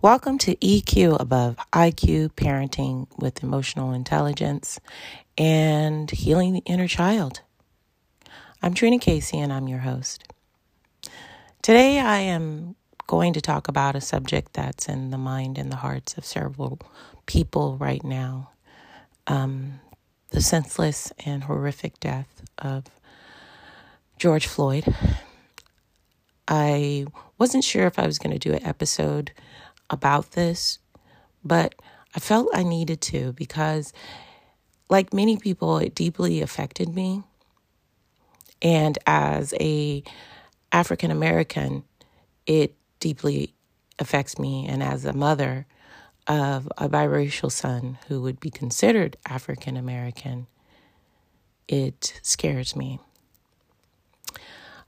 Welcome to EQ Above IQ, Parenting with Emotional Intelligence and Healing the Inner Child. I'm Trina Casey and I'm your host. Today I am going to talk about a subject that's in the mind and the hearts of several people right now. The senseless and horrific death of George Floyd. I wasn't sure if I was going to do an episode about this, but I felt I needed to because, like many people, it deeply affected me. And as a African American, it deeply affects me. And as a mother of a biracial son who would be considered African American, it scares me.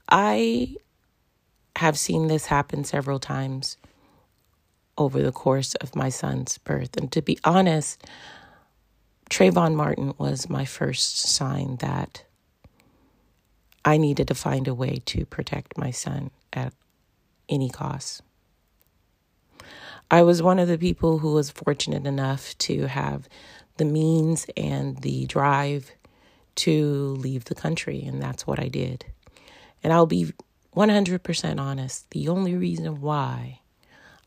I have seen this happen several times over the course of my son's birth. And to be honest, Trayvon Martin was my first sign that I needed to find a way to protect my son at any cost. I was one of the people who was fortunate enough to have the means and the drive to leave the country, and that's what I did. And I'll be 100% honest, the only reason why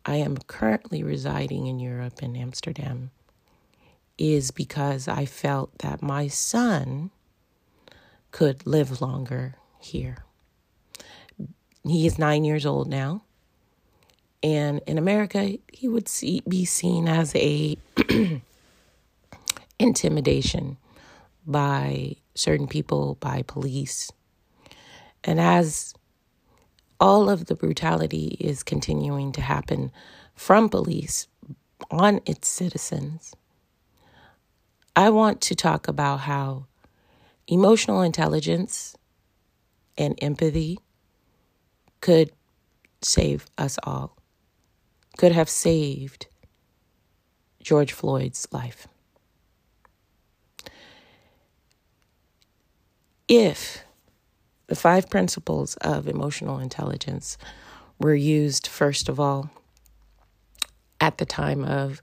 I am currently residing in Europe in Amsterdam is because I felt that my son could live longer here. He is 9 years old now. And in America, he would be seen as a intimidation by certain people, by police. And as all of the brutality is continuing to happen from police on its citizens, I want to talk about how emotional intelligence and empathy could save us all, could have saved George Floyd's life. If the five principles of emotional intelligence were used, first of all, at the time of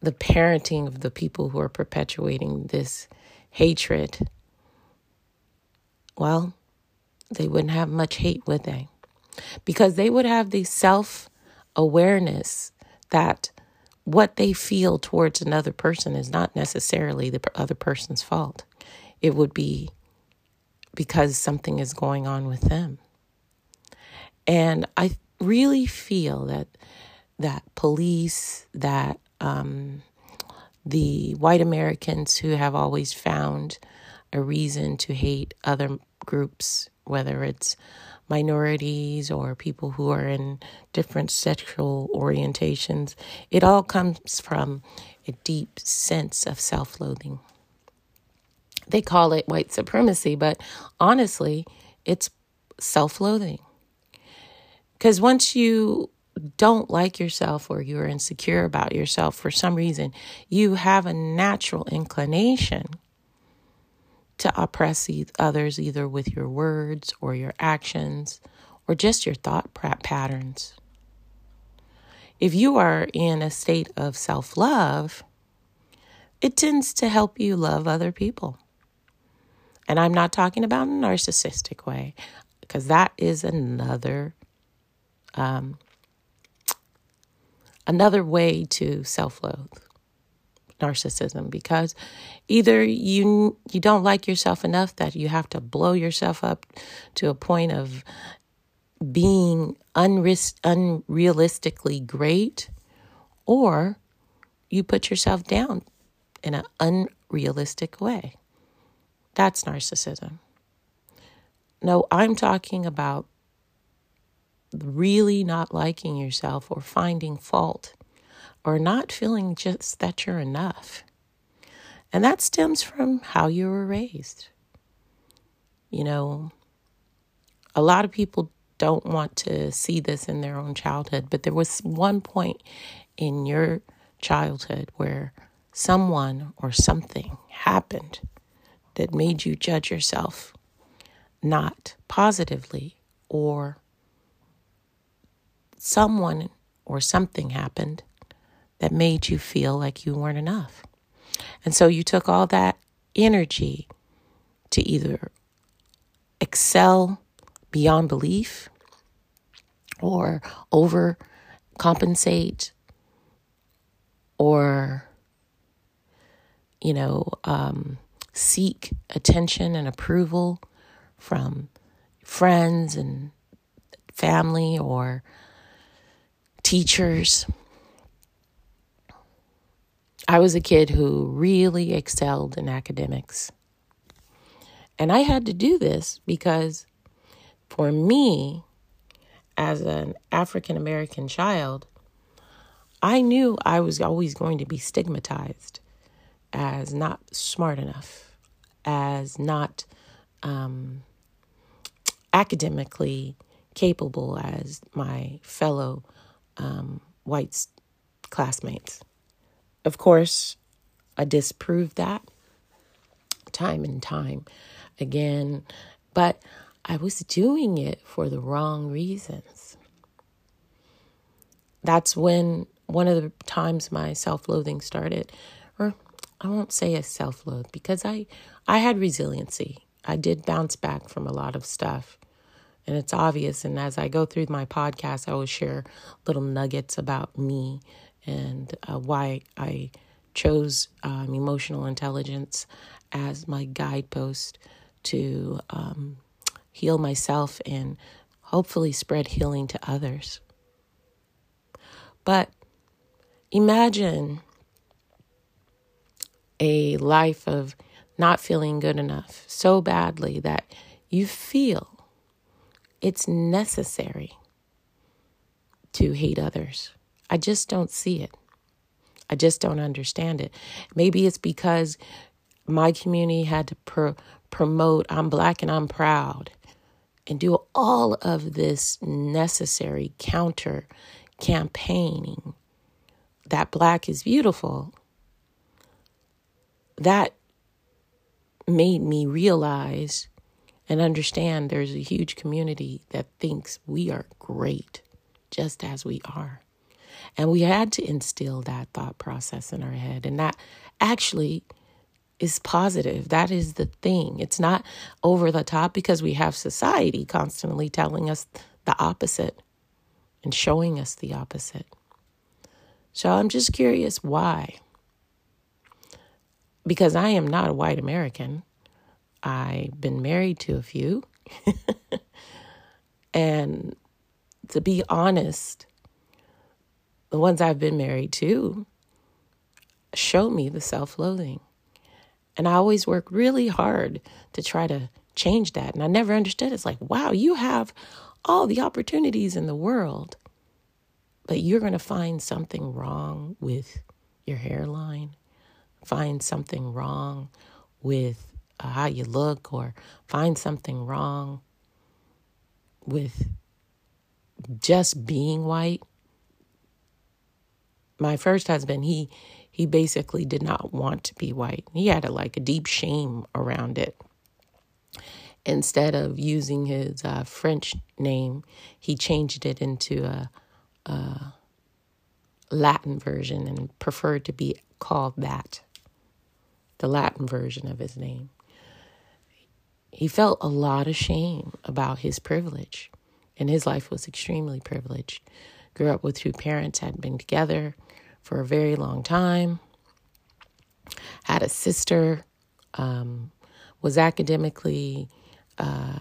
the parenting of the people who are perpetuating this hatred, well, they wouldn't have much hate, would they? Because they would have the self-awareness that what they feel towards another person is not necessarily the other person's fault. It would be because something is going on with them. And I really feel that police, that the white Americans who have always found a reason to hate other groups, whether it's minorities or people who are in different sexual orientations, it all comes from a deep sense of self-loathing. They call it white supremacy, but honestly, it's self-loathing. Because once you don't like yourself or you're insecure about yourself for some reason, you have a natural inclination to oppress others, either with your words or your actions or just your thought patterns. If you are in a state of self-love, it tends to help you love other people. And I'm not talking about a narcissistic way, because that is another way to self-loathe, narcissism. Because either you don't like yourself enough that you have to blow yourself up to a point of being unrealistically great, or you put yourself down in an unrealistic way. That's narcissism. No, I'm talking about really not liking yourself or finding fault or not feeling just that you're enough. And that stems from how you were raised. You know, a lot of people don't want to see this in their own childhood, but there was one point in your childhood where someone or something happened that made you judge yourself, not positively, or someone or something happened that made you feel like you weren't enough. And so you took all that energy to either excel beyond belief or overcompensate or, seek attention and approval from friends and family or teachers. I was a kid who really excelled in academics. And I had to do this because for me, as an African-American child, I knew I was always going to be stigmatized as not smart enough, as not academically capable as my fellow white classmates. Of course, I disproved that time and time again, but I was doing it for the wrong reasons. That's when one of the times my self-loathing started, or I won't say a self-loathe because I had resiliency. I did bounce back from a lot of stuff, and it's obvious. And as I go through my podcast, I will share little nuggets about me and why I chose emotional intelligence as my guidepost to heal myself and hopefully spread healing to others. But imagine a life of not feeling good enough so badly that you feel it's necessary to hate others. I just don't see it. I just don't understand it. Maybe it's because my community had to promote I'm Black and I'm proud and do all of this necessary counter campaigning that Black is beautiful. That made me realize and understand there's a huge community that thinks we are great just as we are. And we had to instill that thought process in our head. And that actually is positive. That is the thing. It's not over the top because we have society constantly telling us the opposite and showing us the opposite. So I'm just curious why. Because I am not a white American. I've been married to a few. And to be honest, the ones I've been married to show me the self-loathing. And I always work really hard to try to change that. And I never understood. It's like, wow, you have all the opportunities in the world, but you're going to find something wrong with your hairline. Find something wrong with how you look, or find something wrong with just being white. My first husband, he basically did not want to be white. He had a deep shame around it. Instead of using his French name, he changed it into a Latin version and preferred to be called that. The Latin version of his name. He felt a lot of shame about his privilege, and his life was extremely privileged. Grew up with two parents, had been together for a very long time, had a sister, was academically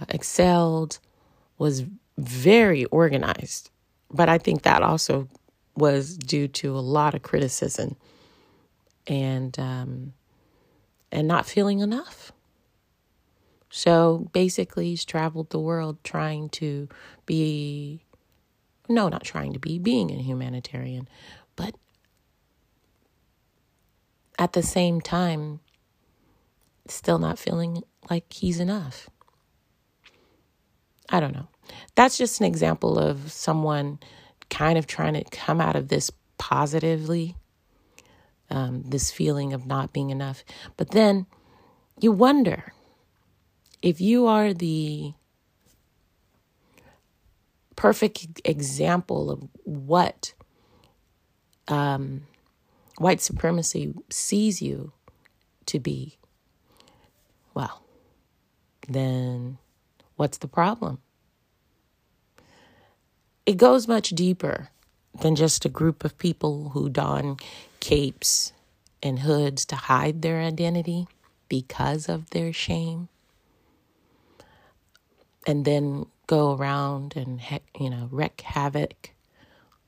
excelled, was very organized. But I think that also was due to a lot of criticism and not feeling enough. So basically he's traveled the world being a humanitarian. But at the same time, still not feeling like he's enough. I don't know. That's just an example of someone kind of trying to come out of this positively. This feeling of not being enough. But then you wonder if you are the perfect example of what white supremacy sees you to be, well, then what's the problem? It goes much deeper than just a group of people who don capes and hoods to hide their identity because of their shame, and then go around and, wreak havoc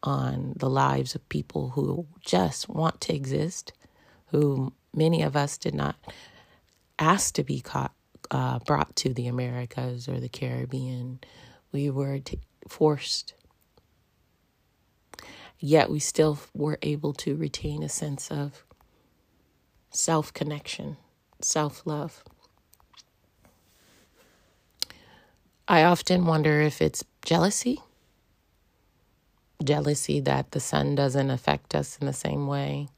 on the lives of people who just want to exist, who many of us did not ask to be brought to the Americas or the Caribbean. We were forced. Yet we still were able to retain a sense of self-connection, self-love. I often wonder if it's jealousy that the sun doesn't affect us in the same way,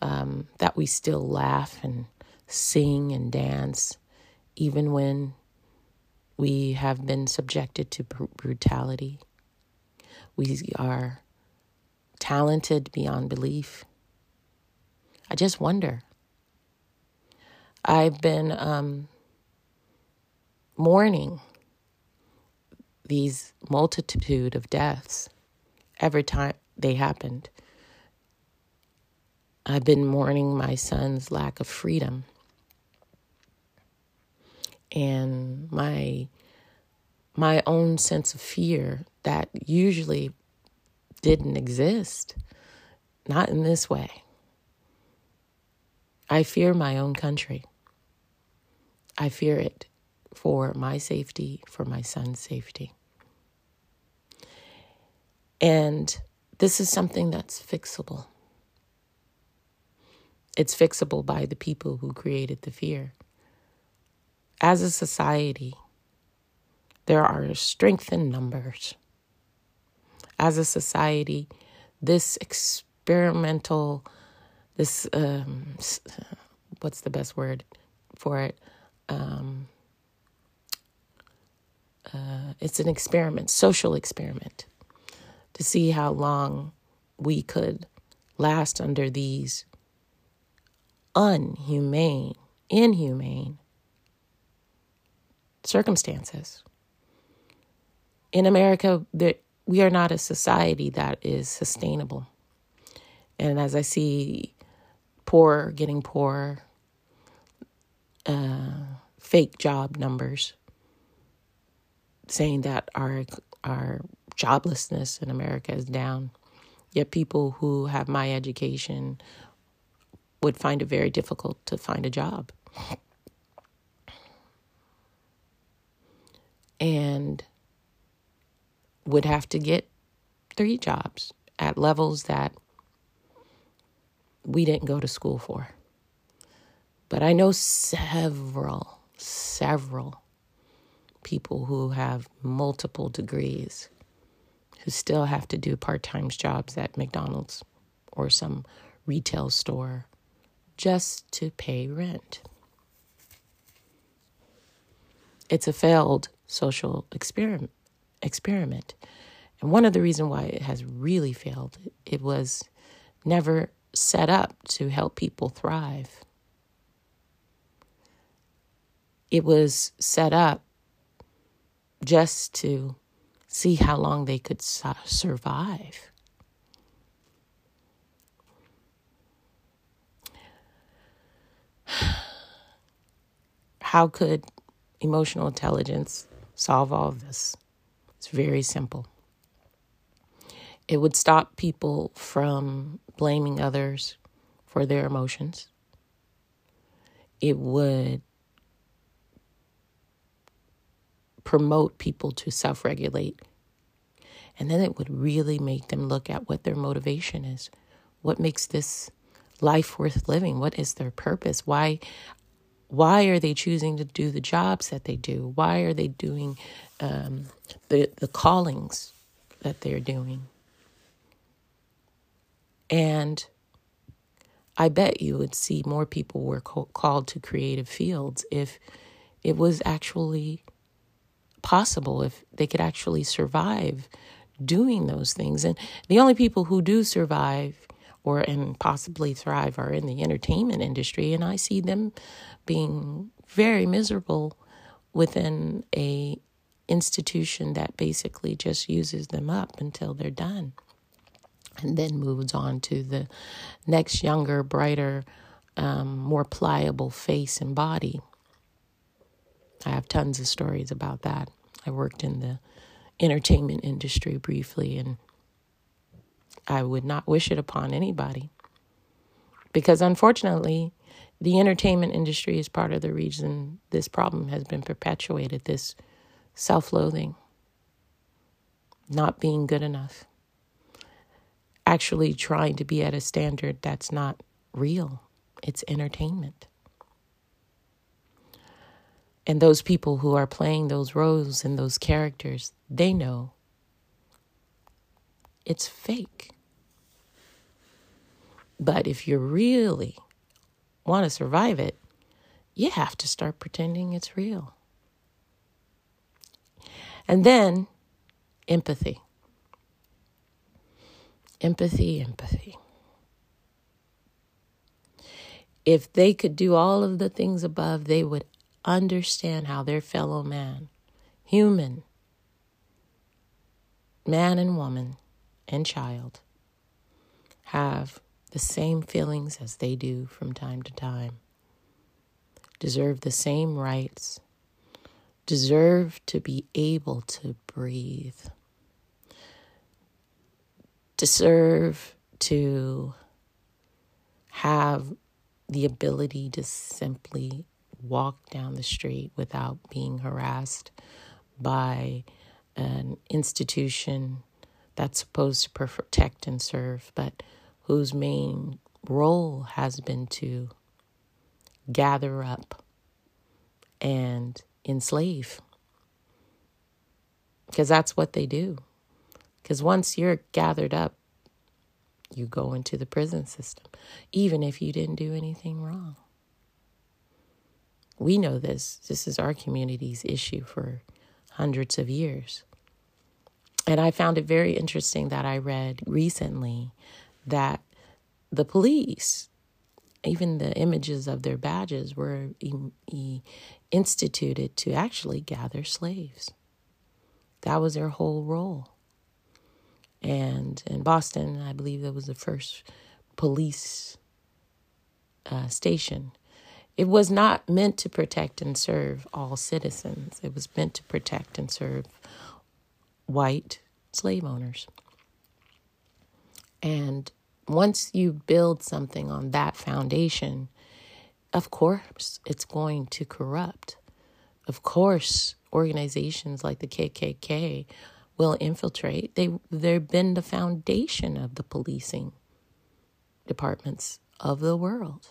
that we still laugh and sing and dance, even when we have been subjected to brutality. We are talented beyond belief. I just wonder. I've been mourning these multitude of deaths every time they happened. I've been mourning my son's lack of freedom and my own sense of fear that usually didn't exist, not in this way. I fear my own country. I fear it for my safety, for my son's safety. And this is something that's fixable. It's fixable by the people who created the fear. As a society, there are strength in numbers. As a society, this experimental, this, what's the best word for it? It's an experiment, social experiment, to see how long we could last under these inhumane circumstances. In America, we are not a society that is sustainable. And as I see poor getting poorer, fake job numbers, saying that our joblessness in America is down. Yet people who have my education would find it very difficult to find a job. And would have to get 3 jobs at levels that we didn't go to school for. But I know several people who have multiple degrees who still have to do part-time jobs at McDonald's or some retail store just to pay rent. It's a failed social experiment. And one of the reasons why it has really failed, it was never set up to help people thrive. It was set up just to see how long they could survive. How could emotional intelligence solve all of this? It's very simple. It would stop people from blaming others for their emotions. It would promote people to self-regulate. And then it would really make them look at what their motivation is. What makes this life worth living? What is their purpose? Why are they choosing to do the jobs that they do? Why are they doing the callings that they're doing? And I bet you would see more people were called to creative fields if it was actually possible, if they could actually survive doing those things. And the only people who do survive and possibly thrive are in the entertainment industry. And I see them being very miserable within a institution that basically just uses them up until they're done and then moves on to the next younger, brighter, more pliable face and body. I have tons of stories about that. I worked in the entertainment industry briefly, and I would not wish it upon anybody, because unfortunately, the entertainment industry is part of the reason this problem has been perpetuated, this self-loathing, not being good enough, actually trying to be at a standard that's not real. It's entertainment. And those people who are playing those roles and those characters, they know it's fake. But if you really want to survive it, you have to start pretending it's real. And then empathy. Empathy. If they could do all of the things above, they would understand how their fellow man, human, man and woman and child, have the same feelings as they do from time to time, deserve the same rights, deserve to be able to breathe, deserve to have the ability to simply walk down the street without being harassed by an institution that's supposed to protect and serve, but whose main role has been to gather up and enslave. Because that's what they do. Because once you're gathered up, you go into the prison system, even if you didn't do anything wrong. We know this. This is our community's issue for hundreds of years. And I found it very interesting that I read recently that the police, even the images of their badges, were instituted to actually gather slaves. That was their whole role. And in Boston, I believe that was the first police station. It was not meant to protect and serve all citizens. It was meant to protect and serve white slave owners. And once you build something on that foundation, of course, it's going to corrupt. Of course, organizations like the KKK will infiltrate. They've been the foundation of the policing departments of the world.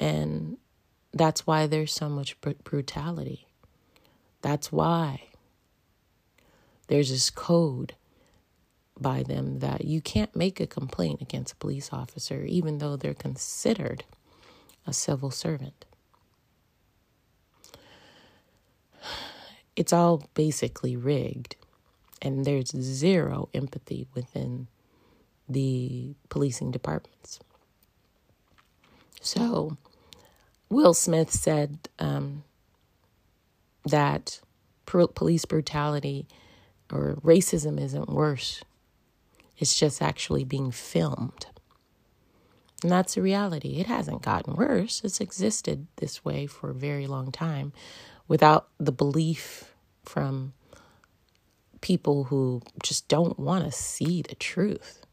And that's why there's so much brutality. That's why there's this code by them that you can't make a complaint against a police officer, even though they're considered a civil servant. It's all basically rigged, and there's zero empathy within the policing departments. So Will Smith said that police brutality or racism isn't worse. It's just actually being filmed. And that's the reality. It hasn't gotten worse. It's existed this way for a very long time without the belief from people who just don't want to see the truth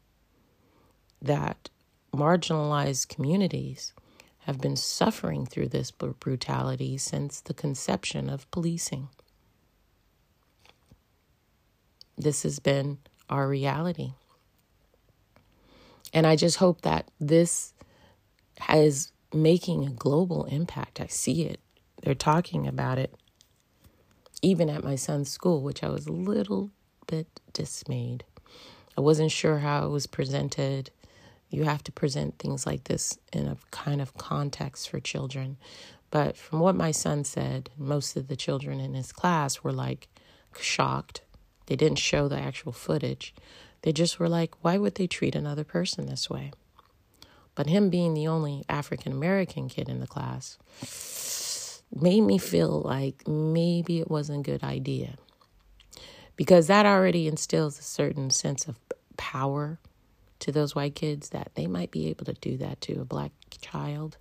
that marginalized communities have been suffering through this brutality since the conception of policing. This has been our reality. And I just hope that this is making a global impact. I see it. They're talking about it. Even at my son's school, which I was a little bit dismayed. I wasn't sure how it was presented. You have to present things like this in a kind of context for children. But from what my son said, most of the children in his class were like shocked, They didn't show the actual footage. They just were like, why would they treat another person this way? But him being the only African-American kid in the class made me feel like maybe it wasn't a good idea. Because that already instills a certain sense of power to those white kids that they might be able to do that to a black child.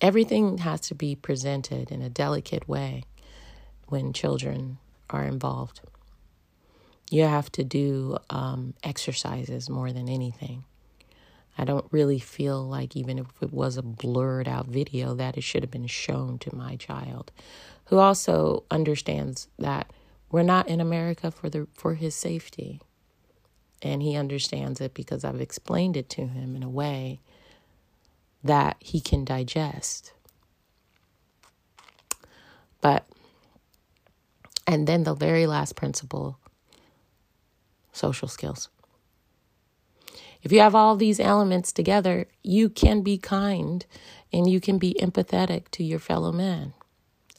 Everything has to be presented in a delicate way when children are involved. You have to do exercises more than anything. I don't really feel like even if it was a blurred out video that it should have been shown to my child, who also understands that we're not in America for his safety. And he understands it because I've explained it to him in a way that he can digest. But, and then the very last principle, social skills. If you have all these elements together, you can be kind and you can be empathetic to your fellow man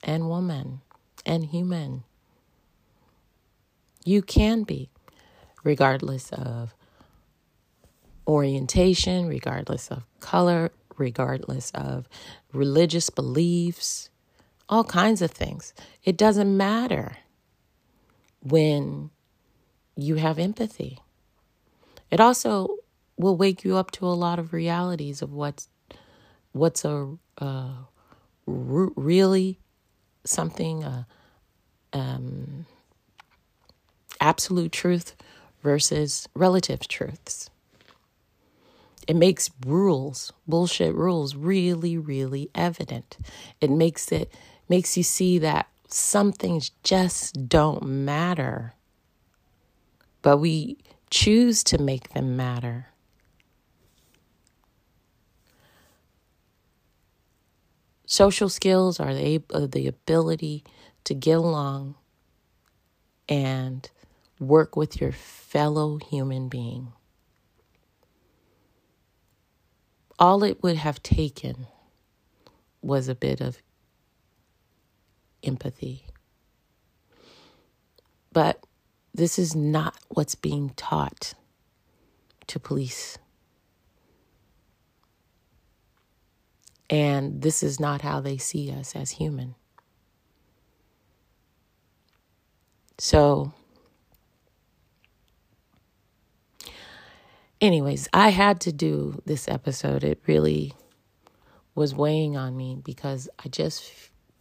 and woman and human. You can be, regardless of orientation, regardless of color, regardless of religious beliefs, all kinds of things. It doesn't matter when you have empathy. It also will wake you up to a lot of realities of what's really absolute truth versus relative truths. It makes bullshit rules, really, really evident. It makes you see that some things just don't matter, but we choose to make them matter. Social skills are the ability to get along and work with your fellow human being. All it would have taken was a bit of empathy. But this is not what's being taught to police. And this is not how they see us as human. So, anyways, I had to do this episode. It really was weighing on me because I just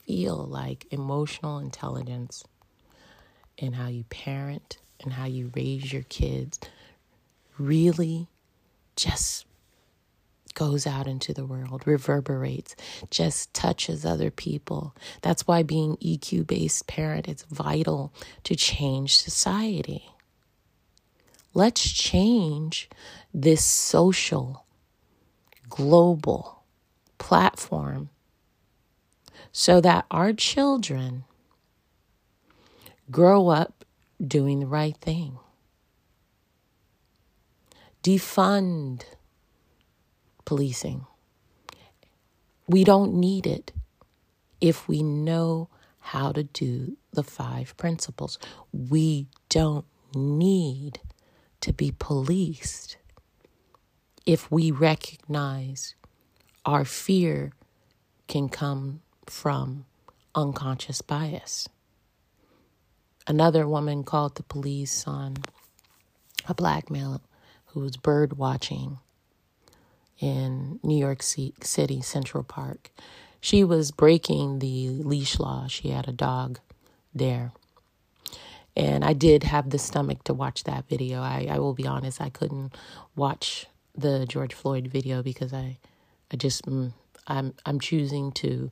feel like emotional intelligence and how you parent and how you raise your kids really just goes out into the world, reverberates, just touches other people. That's why being EQ-based parent is vital to change society. Let's change this social, global platform so that our children grow up doing the right thing. Defund policing. We don't need it if we know how to do the 5 principles. We don't need to be policed if we recognize our fear can come from unconscious bias. Another woman called the police on a black male who was bird watching in New York City, Central Park. She was breaking the leash law. She had a dog there. And I did have the stomach to watch that video. I will be honest, I couldn't watch the George Floyd video because I'm choosing to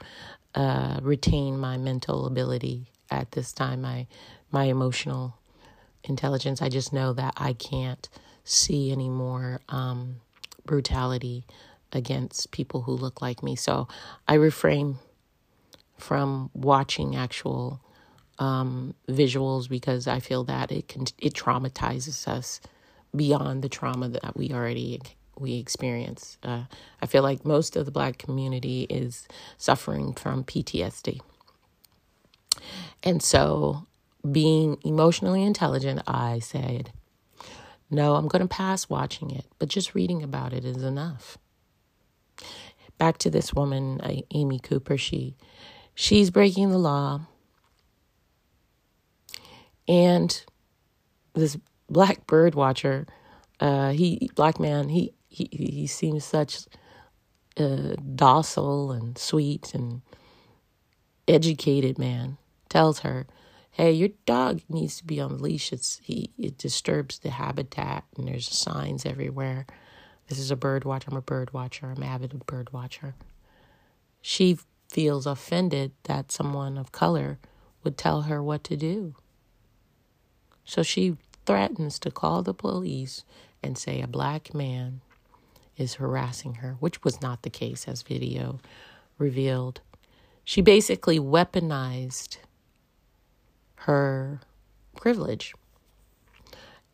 retain my mental ability at this time, my emotional intelligence. I just know that I can't see any more brutality against people who look like me. So I refrain from watching actual visuals because I feel that it traumatizes us beyond the trauma that we experience. I feel like most of the black community is suffering from PTSD. And so being emotionally intelligent, I said, no, I'm going to pass watching it, but just reading about it is enough. Back to this woman, Amy Cooper, she's breaking the law. And this black bird watcher, black man, he seems such docile and sweet and educated man, tells her, hey, your dog needs to be on the leash. It disturbs the habitat and there's signs everywhere. This is a bird watcher. I'm a bird watcher. I'm avid bird watcher. She feels offended that someone of color would tell her what to do. So she threatens to call the police and say a black man is harassing her, which was not the case, as video revealed. She basically weaponized her privilege.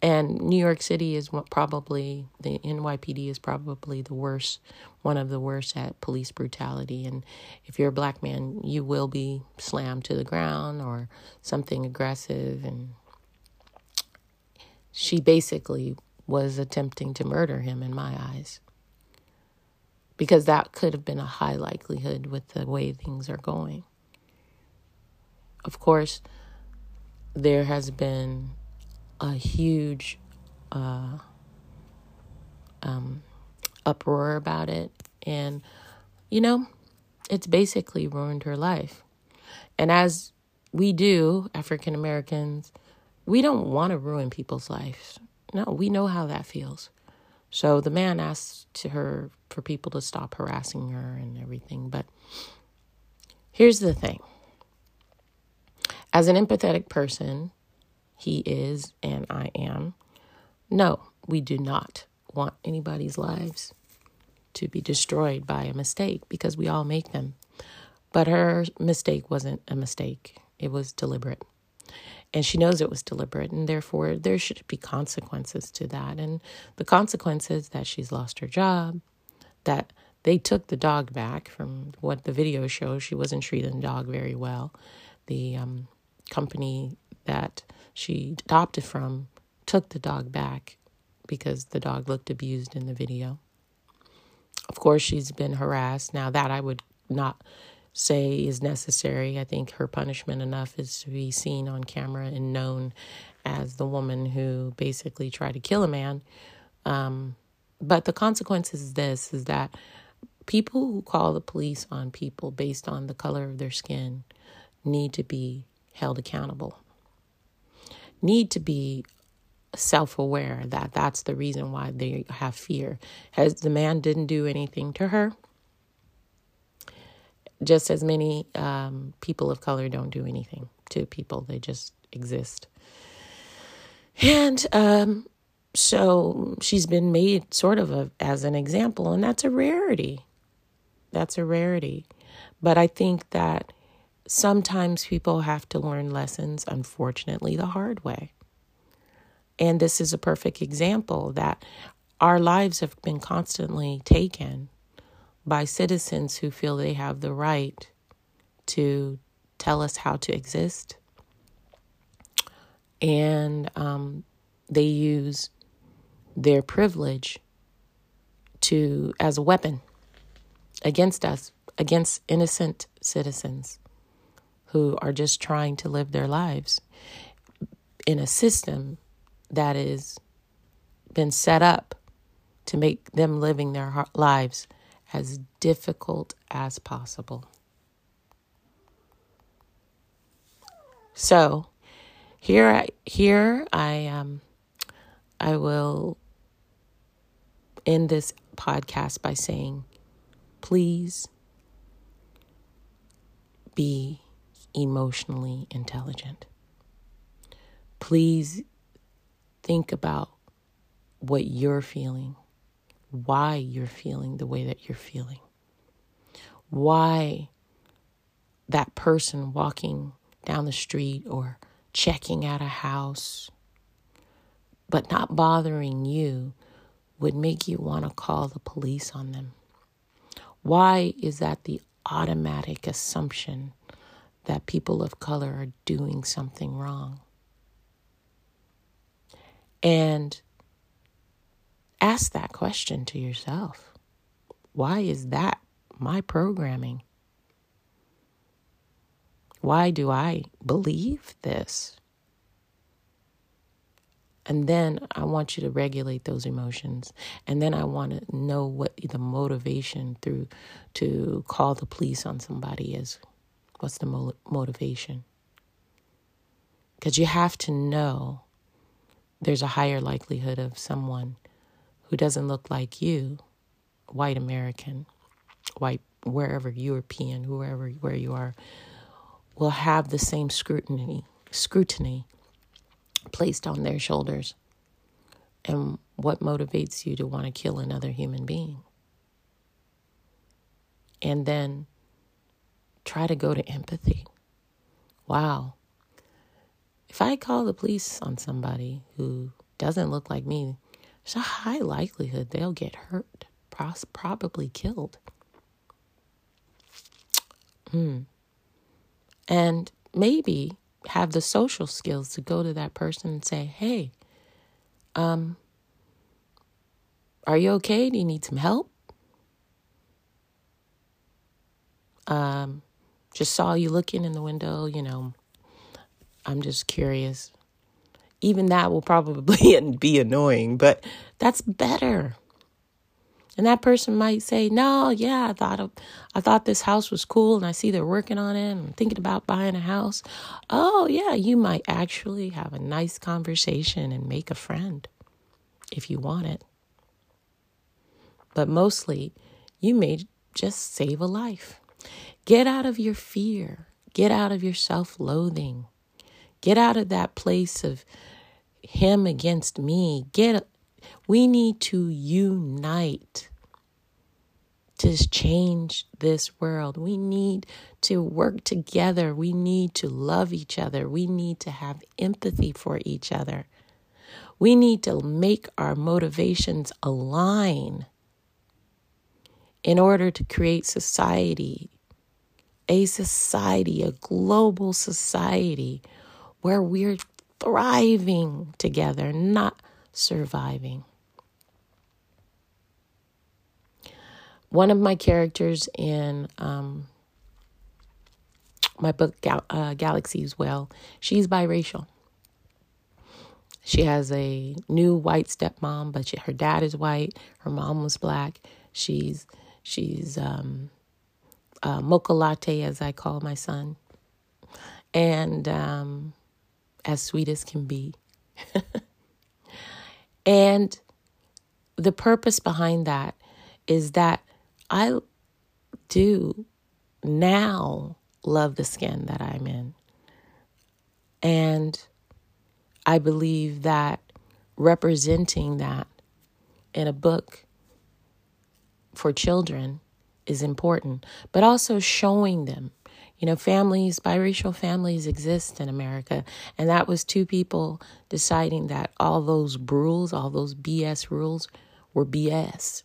And New York City is probably, the NYPD is probably the worst, one of the worst at police brutality. And if you're a black man, you will be slammed to the ground or something aggressive. And she basically was attempting to murder him in my eyes. Because that could have been a high likelihood with the way things are going. Of course, there has been a huge uproar about it. And, you know, it's basically ruined her life. And as we do, African Americans, we don't want to ruin people's lives. No, we know how that feels. So the man asked her for people to stop harassing her and everything. But here's the thing. As an empathetic person, he is and I am. No, we do not want anybody's lives to be destroyed by a mistake because we all make them. But her mistake wasn't a mistake. It was deliberate. And she knows it was deliberate, and therefore there should be consequences to that. And the consequences that she's lost her job, that they took the dog back. From what the video shows, she wasn't treating the dog very well. The company that she adopted from took the dog back because the dog looked abused in the video. Of course, she's been harassed. Now that I would not say is necessary. I think her punishment enough is to be seen on camera and known as the woman who basically tried to kill a man. But the consequence is this, is that people who call the police on people based on the color of their skin need to be held accountable, need to be self-aware that that's the reason why they have fear. As the man didn't do anything to her, just as many people of color don't do anything to people. They just exist. And so she's been made sort of as an example, and that's a rarity. That's a rarity. But I think that sometimes people have to learn lessons, unfortunately, the hard way. And this is a perfect example that our lives have been constantly taken by citizens who feel they have the right to tell us how to exist. And they use their privilege as a weapon against us, against innocent citizens who are just trying to live their lives in a system that has been set up to make them living their lives as difficult as possible. So, I will end this podcast by saying, please be emotionally intelligent. Please think about what you're feeling. Why you're feeling the way that you're feeling. Why that person walking down the street or checking out a house but not bothering you would make you want to call the police on them. Why is that the automatic assumption that people of color are doing something wrong. And ask that question to yourself. Why is that my programming? Why do I believe this? And then I want you to regulate those emotions. And then I want to know what the motivation through to call the police on somebody is. What's the motivation? Because you have to know there's a higher likelihood of someone who doesn't look like you, white American, white, wherever, European, whoever, where you are, will have the same scrutiny placed on their shoulders. And what motivates you to want to kill another human being? And then try to go to empathy. Wow. If I call the police on somebody who doesn't look like me, there's a high likelihood they'll get hurt, probably killed. And maybe have the social skills to go to that person and say, hey, are you okay? Do you need some help? Just saw you looking in the window, I'm just curious. Even that will probably be annoying, but that's better. And that person might say, no, yeah, I thought this house was cool and I see they're working on it and I'm thinking about buying a house. Oh, yeah, you might actually have a nice conversation and make a friend if you want it. But mostly, you may just save a life. Get out of your fear. Get out of your self-loathing. Get out of that place of him against me. We need to unite to change this world. We need to work together. We need to love each other. We need to have empathy for each other. We need to make our motivations align in order to create society, a global society where we're thriving together, not surviving. One of my characters in my book, Galaxies, she's biracial. She has a new white stepmom, but her dad is white. Her mom was black. She's mocha latte, as I call my son, and as sweet as can be. And the purpose behind that is that I do now love the skin that I'm in. And I believe that representing that in a book for children is important, but also showing them, families, biracial families exist in America. And that was two people deciding that all those rules, all those BS rules were BS.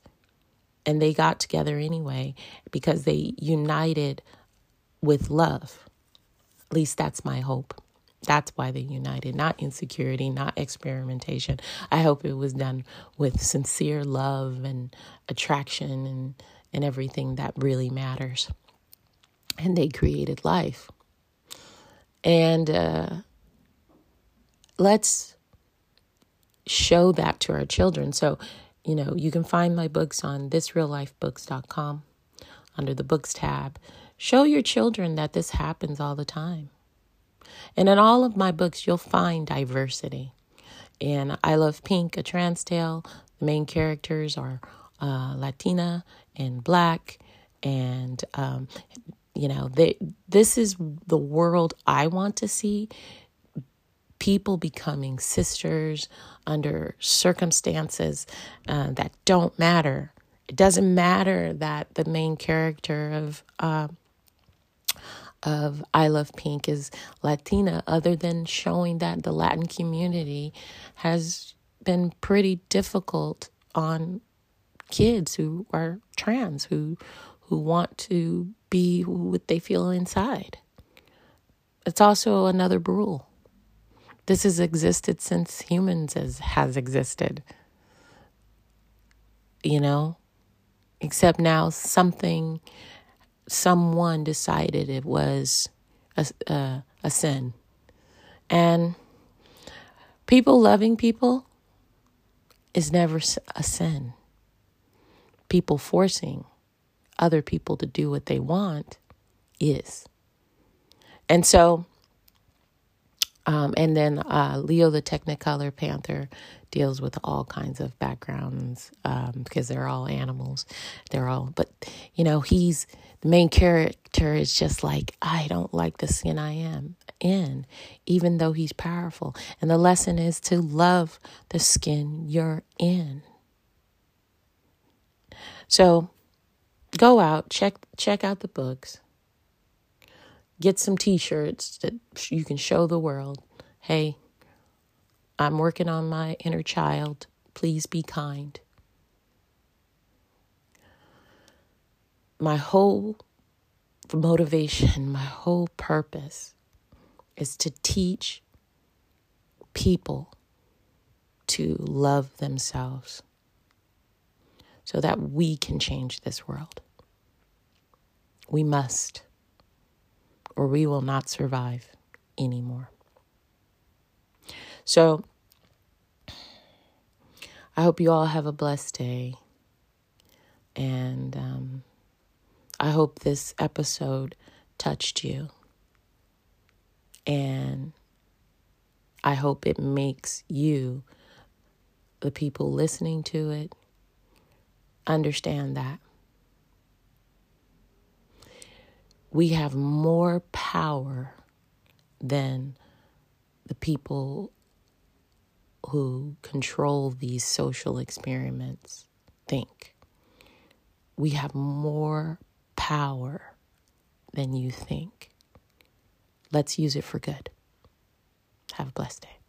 And they got together anyway because they united with love. At least that's my hope. That's why they united, not insecurity, not experimentation. I hope it was done with sincere love and attraction and everything that really matters. And they created life. And let's show that to our children. So, you can find my books on thisreallifebooks.com under the books tab. Show your children that this happens all the time. And in all of my books, you'll find diversity. In I Love Pink, A Trans Tale, the main characters are Latina and Black. And, this is the world I want to see. People becoming sisters under circumstances that don't matter. It doesn't matter that the main character of I Love Pink is Latina, other than showing that the Latin community has been pretty difficult on kids who are trans, who want to be what they feel inside. It's also another rule. This has existed since humans has existed. You know? Except now someone decided it was a sin. And people loving people is never a sin. People forcing other people to do what they want is. And so, and then Leo the Technicolor Panther deals with all kinds of backgrounds because they're all animals. But you know, the main character is just like, I don't like the skin I am in, even though he's powerful. And the lesson is to love the skin you're in. So go out, check out the books, get some t-shirts that you can show the world. Hey, I'm working on my inner child. Please be kind. My whole motivation, my whole purpose is to teach people to love themselves so that we can change this world. We must, or we will not survive anymore. So, I hope you all have a blessed day. And I hope this episode touched you. And I hope it makes you, the people listening to it, understand that we have more power than the people who control these social experiments think. We have more power than you think. Let's use it for good. Have a blessed day.